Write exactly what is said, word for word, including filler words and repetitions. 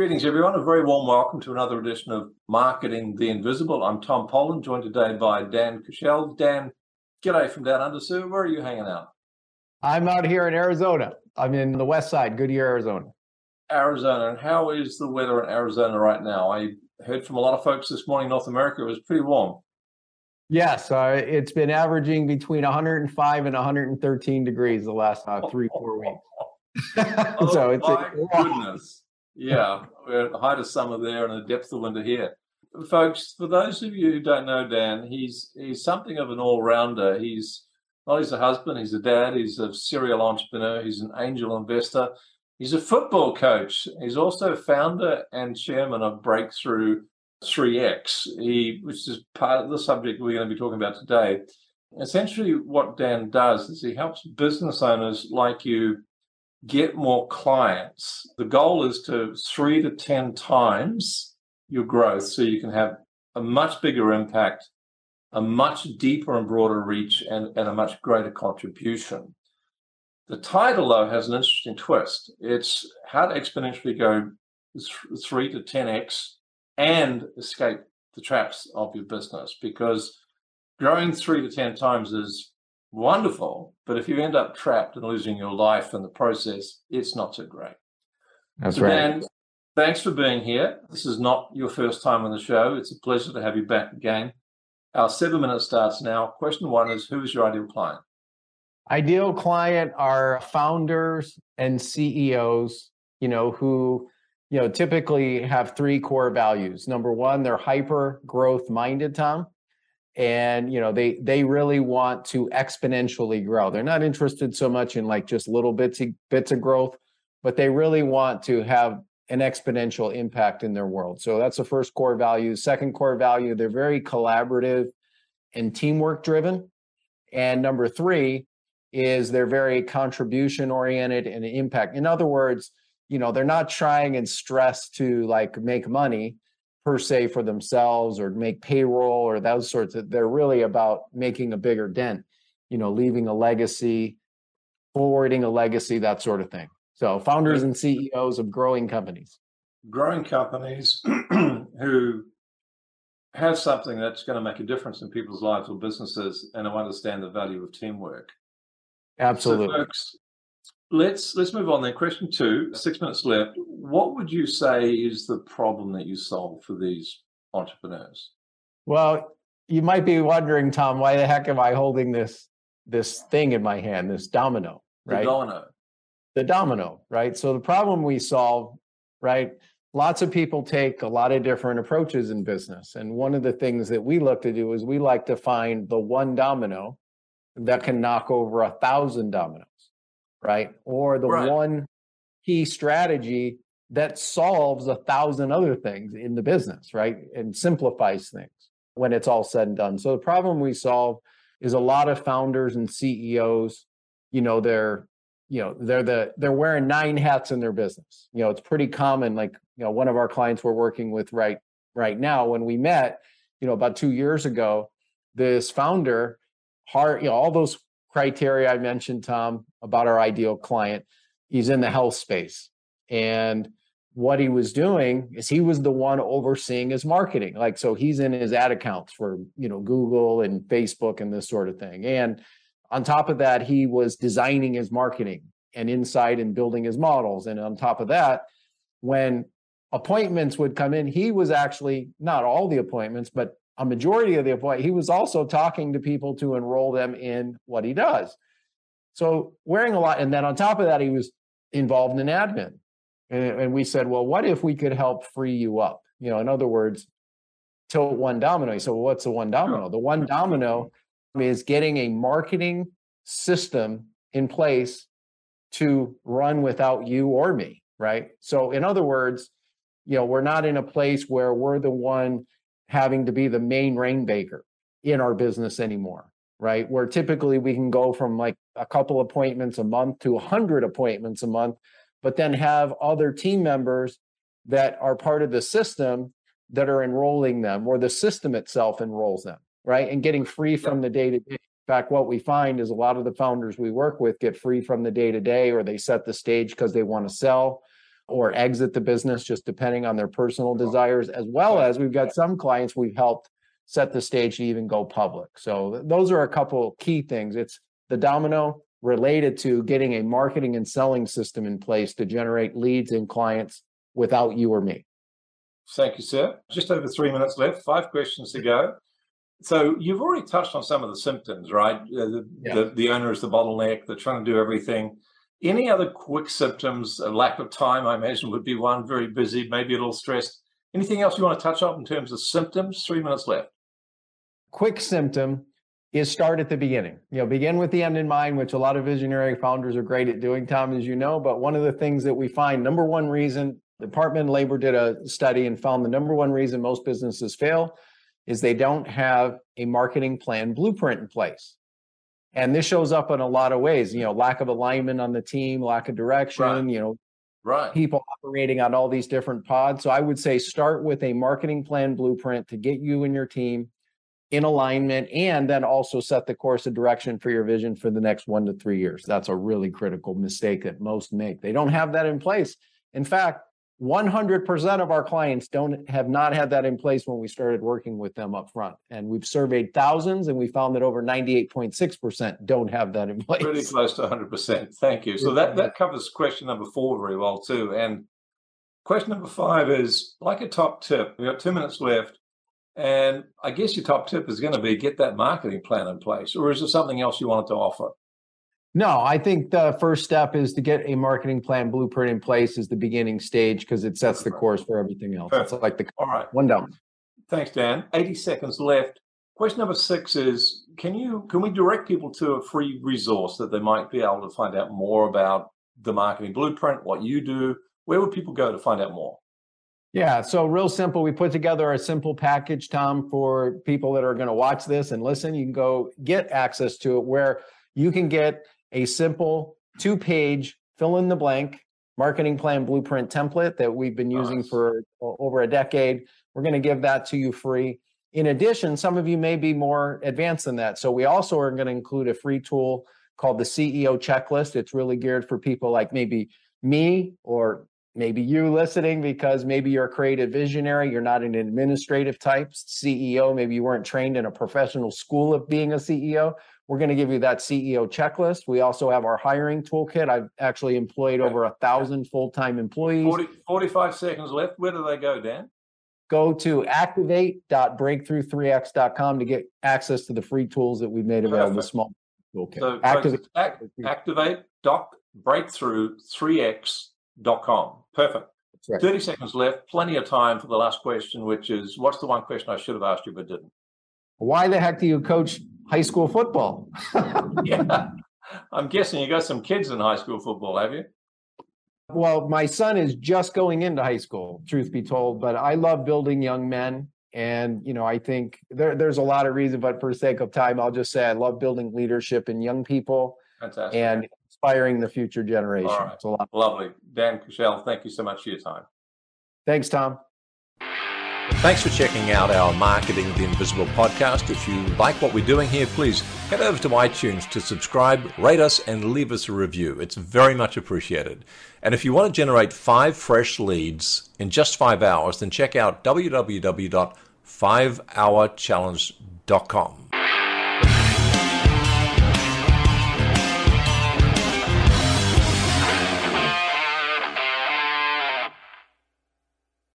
Greetings, everyone. A very warm welcome to another edition of Marketing the Invisible. I'm Tom Pollan, joined today by Dan Kuschell. Dan, g'day from down under, sir. Where are you hanging out? I'm out here in Arizona. I'm in the west side, Goodyear, Arizona. Arizona. And how is the weather in Arizona right now? I heard from a lot of folks this morning in North America. It was pretty warm. Yes, uh, it's been averaging between one hundred five and one hundred thirteen degrees the last uh, three, four weeks. Oh, so it's my a goodness. Yeah, we're at the height of summer there and the depth of winter here. Folks, for those of you who don't know Dan, he's he's something of an all-rounder. He's not well, he's a husband, he's a dad, he's a serial entrepreneur, he's an angel investor, he's a football coach. He's also founder and chairman of Breakthrough three X, he, which is part of the subject we're going to be talking about today. Essentially what Dan does is he helps business owners like you get more clients. The goal is to three to ten times your growth so you can have a much bigger impact, a much deeper and broader reach, and, and a much greater contribution. The title, though, has an interesting twist. It's how to exponentially go th- three to ten X and escape the traps of your business, because growing three to ten times is wonderful, but if you end up trapped and losing your life in the process, it's not so great. That's so right. Dan, thanks for being here. This is not your first time on the show. It's a pleasure to have you back again. Our seven minutes starts now. Question one is, who is your ideal client? Ideal client are founders and C E Os, you know, who, you know, typically have three core values. Number one, they're hyper growth minded, Tom. And, you know, they they really want to exponentially grow. They're not interested so much in like just little bits, bits of growth, but they really want to have an exponential impact in their world. So that's the first core value. Second core value, they're very collaborative and teamwork driven. And number three is they're very contribution oriented and impact. In other words, you know, they're not trying and stressed to like make money per se for themselves or make payroll or those sorts of, they're really about making a bigger dent, you know, leaving a legacy, forwarding a legacy, that sort of thing. So founders and C E Os of growing companies. Growing companies who have something that's going to make a difference in people's lives or businesses and who understand the value of teamwork. Absolutely. So folks, Let's let's move on then. Question two, six minutes left. What would you say is the problem that you solve for these entrepreneurs? Well, you might be wondering, Tom, why the heck am I holding this this thing in my hand, this domino, right? The domino. The domino, right? So the problem we solve, right? Lots of people take a lot of different approaches in business. And one of the things that we look to do is we like to find the one domino that can knock over a thousand dominoes. Right? Or the right. one key strategy that solves a thousand other things in the business, right? And simplifies things when it's all said and done. So the problem we solve is a lot of founders and C E Os, you know, they're, you know, they're the, they're wearing nine hats in their business. You know, it's pretty common. Like, you know, one of our clients we're working with right, right now, when we met, you know, about two years ago, this founder, hard, you know, all those criteria I mentioned, Tom, about our ideal client, he's in the health space. And what he was doing is he was the one overseeing his marketing. Like, so he's in his ad accounts for, you know, Google and Facebook and this sort of thing. And on top of that, he was designing his marketing and insight and building his models. And on top of that, when appointments would come in, he was actually, not all the appointments, but a majority of the appointment, he was also talking to people to enroll them in what he does. So wearing a lot. And then on top of that, he was involved in admin. And, and we said, well, what if we could help free you up? You know, in other words, tilt one domino. So what's the one domino? The one domino is getting a marketing system in place to run without you or me, right? So in other words, you know, we're not in a place where we're the one having to be the main rain maker in our business anymore, right? Where typically we can go from like a couple appointments a month to one hundred appointments a month, but then have other team members that are part of the system that are enrolling them, or the system itself enrolls them, right? And getting free from the day-to-day. In fact, what we find is a lot of the founders we work with get free from the day-to-day, or they set the stage because they want to sell, or exit the business, just depending on their personal desires, as well as we've got some clients we've helped set the stage to even go public. So those are a couple key things. It's the domino related to getting a marketing and selling system in place to generate leads and clients without you or me. Thank you, sir. Just over three minutes left, five questions to go. So you've already touched on some of the symptoms, right? The, yeah. the, the owner is the bottleneck. They're trying to do everything. Any other quick symptoms? A lack of time, I imagine, would be one. Very busy, maybe a little stressed. Anything else you want to touch on in terms of symptoms? Three minutes left. Quick symptom is start at the beginning. You know, begin with the end in mind, which a lot of visionary founders are great at doing, Tom, as you know. But one of the things that we find, number one reason, Department of Labor did a study and found the number one reason most businesses fail is they don't have a marketing plan blueprint in place. And this shows up in a lot of ways, you know, lack of alignment on the team, lack of direction, right. you know, right. people operating on all these different pods. So I would say start with a marketing plan blueprint to get you and your team in alignment, and then also set the course of direction for your vision for the next one to three years. That's a really critical mistake that most make. They don't have that in place. In fact, one hundred percent of our clients don't have not had that in place when we started working with them up front. And we've surveyed thousands, and we found that over ninety-eight point six percent don't have that in place. Pretty close to one hundred percent. Thank you. So that, that covers question number four very well too. And question number five is like a top tip. We've got two minutes left. And I guess your top tip is going to be get that marketing plan in place. Or is there something else you wanted to offer? No, I think the first step is to get a marketing plan blueprint in place is the beginning stage because it sets the course for everything else. Perfect. It's like the All right. one down. Thanks, Dan. eighty seconds left. Question number six is, can you can we direct people to a free resource that they might be able to find out more about the marketing blueprint, what you do? Where would people go to find out more? Yeah, so real simple. We put together a simple package, Tom, for people that are going to watch this and listen. You can go get access to it where you can get a simple two-page fill-in-the-blank marketing plan blueprint template that we've been using nice. for over a decade. We're going to give that to you free. In addition, some of you may be more advanced than that. So we also are going to include a free tool called the C E O Checklist. It's really geared for people like maybe me or maybe you listening, because maybe you're a creative visionary. You're not an administrative type C E O. Maybe you weren't trained in a professional school of being a C E O. We're going to give you that C E O checklist. We also have our hiring toolkit. I've actually employed over a thousand full-time employees. forty, forty-five seconds left. Where do they go, Dan? Go to activate dot breakthrough three x dot com to get access to the free tools that we've made available. Perfect. Small toolkit. So activate, activate dot breakthrough three x dot com. Perfect. Right. thirty seconds left. Plenty of time for the last question, which is, what's the one question I should have asked you but didn't? Why the heck do you coach high school football? Yeah, I'm guessing you got some kids in high school football, have you? Well, my son is just going into high school, truth be told, but I love building young men. And, you know, I think there, there's a lot of reason, but for sake of time, I'll just say I love building leadership in young people. Fantastic. And inspiring the future generation. All right. It's a lot. Lovely. Dan Kuschell, thank you so much for your time. Thanks, Tom. Thanks for checking out our Marketing the Invisible podcast. If you like what we're doing here, please head over to iTunes to subscribe, rate us, and leave us a review. It's very much appreciated. And if you want to generate five fresh leads in just five hours, then check out w w w dot five hour challenge dot com.